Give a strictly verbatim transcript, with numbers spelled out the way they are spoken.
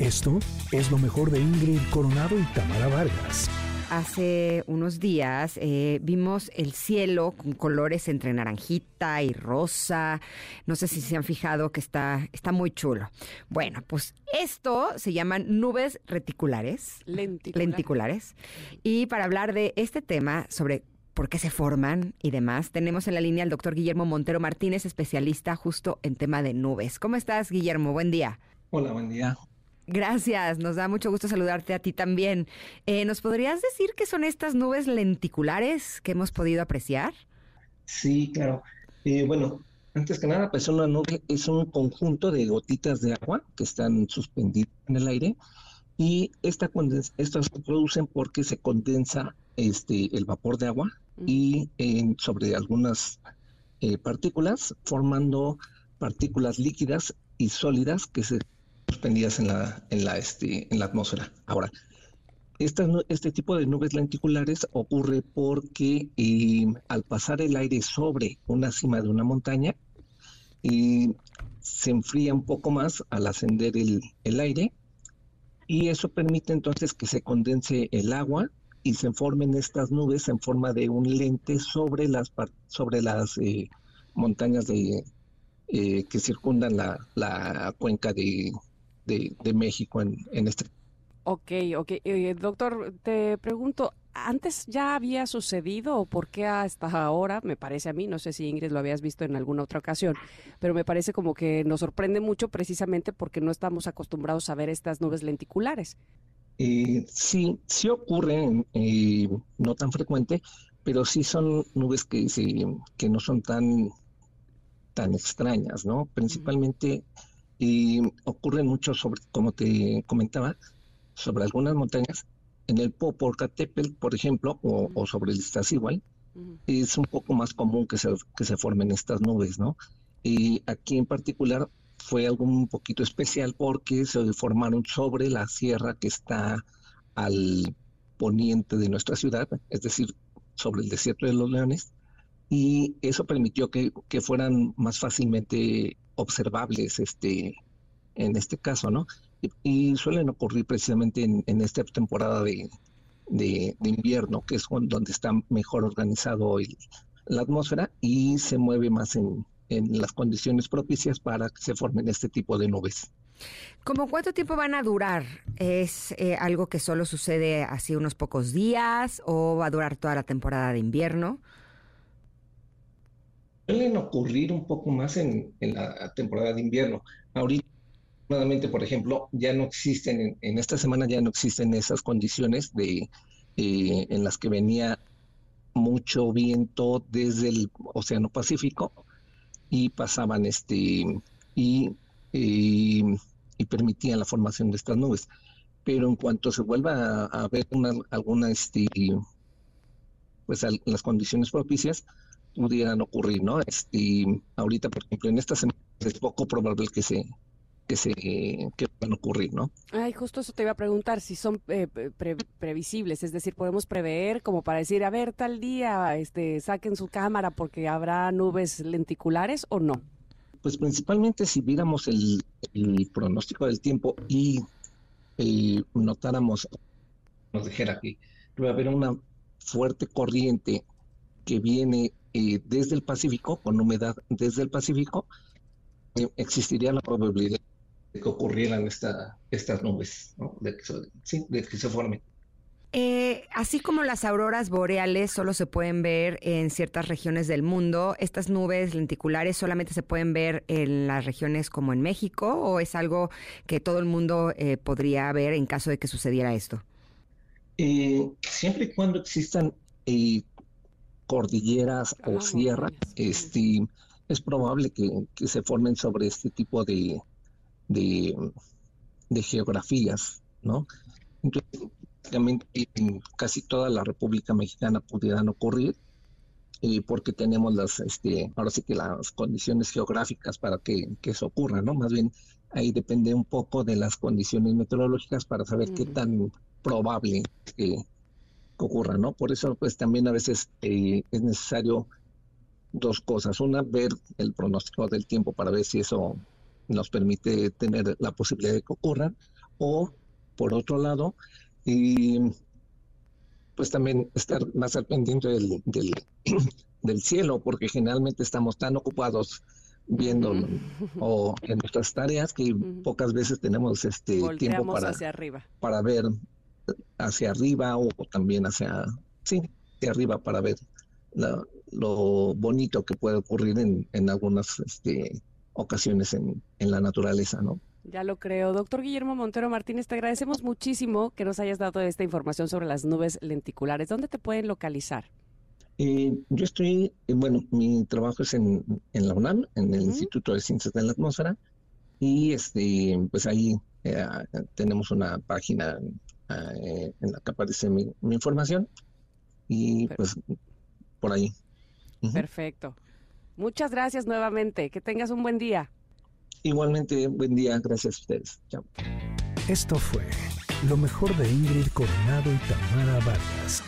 Esto es lo mejor de Ingrid Coronado y Tamara Vargas. Hace unos días eh, vimos el cielo con colores entre naranjita y rosa. No sé si se han fijado que está, está muy chulo. Bueno, pues esto se llaman nubes reticulares. Lenticular. Lenticulares. Y para hablar de este tema, sobre por qué se forman y demás, tenemos en la línea al doctor Guillermo Montero Martínez, especialista justo en tema de nubes. ¿Cómo estás, Guillermo? Buen día. Hola, buen día. Gracias, nos da mucho gusto saludarte a ti también. Eh, ¿Nos podrías decir qué son estas nubes lenticulares que hemos podido apreciar? Sí, claro. Eh, bueno, antes que nada, pues una nube es un conjunto de gotitas de agua que están suspendidas en el aire y esta estas se producen porque se condensa este el vapor de agua mm. y eh, sobre algunas eh, partículas, formando partículas líquidas y sólidas que se suspendidas en la, en la, este, en la atmósfera. Ahora, esta, este tipo de nubes lenticulares ocurre porque eh, al pasar el aire sobre una cima de una montaña, eh, se enfría un poco más al ascender el, el aire, y eso permite entonces que se condense el agua y se formen estas nubes en forma de un lente sobre las, sobre las eh, montañas de, eh, que circundan la, la cuenca de... De, de México en, en este. Ok, ok. Eh, doctor, te pregunto, ¿antes ya había sucedido o por qué hasta ahora? Me parece a mí, no sé si Ingrid lo habías visto en alguna otra ocasión, pero me parece como que nos sorprende mucho precisamente porque no estamos acostumbrados a ver estas nubes lenticulares. Eh, sí, sí ocurren, eh, no tan frecuente, pero sí son nubes que, sí, que no son tan, tan extrañas, ¿no? Principalmente... Mm. Y ocurren mucho sobre, como te comentaba, sobre algunas montañas. En el Popocatépetl, por ejemplo, o, uh-huh. o sobre el Iztaccíhuatl, uh-huh. es un poco más común que se, que se formen estas nubes, ¿no? Y aquí en particular fue algo un poquito especial porque se formaron sobre la sierra que está al poniente de nuestra ciudad, es decir, sobre el desierto de los Leones, y eso permitió que, que fueran más fácilmente observables este, en este caso, ¿no? Y, y suelen ocurrir precisamente en, en esta temporada de, de, de invierno, que es donde está mejor organizado el, la atmósfera y se mueve más en, en las condiciones propicias para que se formen este tipo de nubes. ¿Cómo cuánto tiempo van a durar? ¿Es eh, algo que solo sucede así unos pocos días o va a durar toda la temporada de invierno? Suelen ocurrir un poco más en, en la temporada de invierno. Ahorita, nuevamente, por ejemplo, ya no existen, en, en esta semana ya no existen esas condiciones de eh, en las que venía mucho viento desde el Océano Pacífico y pasaban este y, y, y permitían la formación de estas nubes. Pero en cuanto se vuelva a, a ver una, alguna, este, pues al, las condiciones propicias, pudieran ocurrir, ¿no? Este, ahorita, por ejemplo, en esta semana es poco probable que se que se que van a ocurrir, ¿no? Ay, justo eso te iba a preguntar, si son eh, pre- previsibles, es decir, podemos prever como para decir, a ver, tal día, este, saquen su cámara porque habrá nubes lenticulares o no. Pues principalmente si viéramos el, el pronóstico del tiempo y eh, notáramos, nos dijera que va a haber una fuerte corriente que viene Eh, desde el Pacífico, con humedad desde el Pacífico, eh, existiría la probabilidad de que ocurrieran esta, estas nubes, ¿no? de, que se, sí, de que se formen. Eh, así como las auroras boreales solo se pueden ver en ciertas regiones del mundo, ¿estas nubes lenticulares solamente se pueden ver en las regiones como en México o es algo que todo el mundo eh, podría ver en caso de que sucediera esto? Eh, siempre y cuando existan... Eh, cordilleras ah, o sierra, este, es probable que, que se formen sobre este tipo de, de, de geografías, ¿no? Entonces, en casi toda la República Mexicana pudieran ocurrir, eh, porque tenemos las, este, ahora sí que las condiciones geográficas para que, que eso ocurra, ¿no? Más bien, ahí depende un poco de las condiciones meteorológicas para saber mm. qué tan probable que eh, ocurra, ¿no? Por eso, pues, también a veces eh, es necesario dos cosas. Una, ver el pronóstico del tiempo para ver si eso nos permite tener la posibilidad de que ocurran, o, por otro lado, y pues también estar más al pendiente del, del, del cielo, porque generalmente estamos tan ocupados viendo o en nuestras tareas que pocas veces tenemos este Volteamos tiempo para, hacia arriba. para ver hacia arriba o, o también hacia, sí, hacia arriba para ver la, lo bonito que puede ocurrir en, en algunas este, ocasiones en, en la naturaleza, ¿no? Ya lo creo. Doctor Guillermo Montero Martínez, te agradecemos muchísimo que nos hayas dado esta información sobre las nubes lenticulares. ¿Dónde te pueden localizar? Eh, yo estoy, eh, bueno, mi trabajo es en, en la UNAM, en el uh-huh. Instituto de Ciencias de la Atmósfera, y este, pues ahí eh, tenemos una página eh, en la que aparece mi, mi información, y Perfecto. pues por ahí. Uh-huh. Perfecto. Muchas gracias nuevamente. Que tengas un buen día. Igualmente, buen día. Gracias a ustedes. Chao. Esto fue lo mejor de Ingrid Coronado y Tamara Vargas.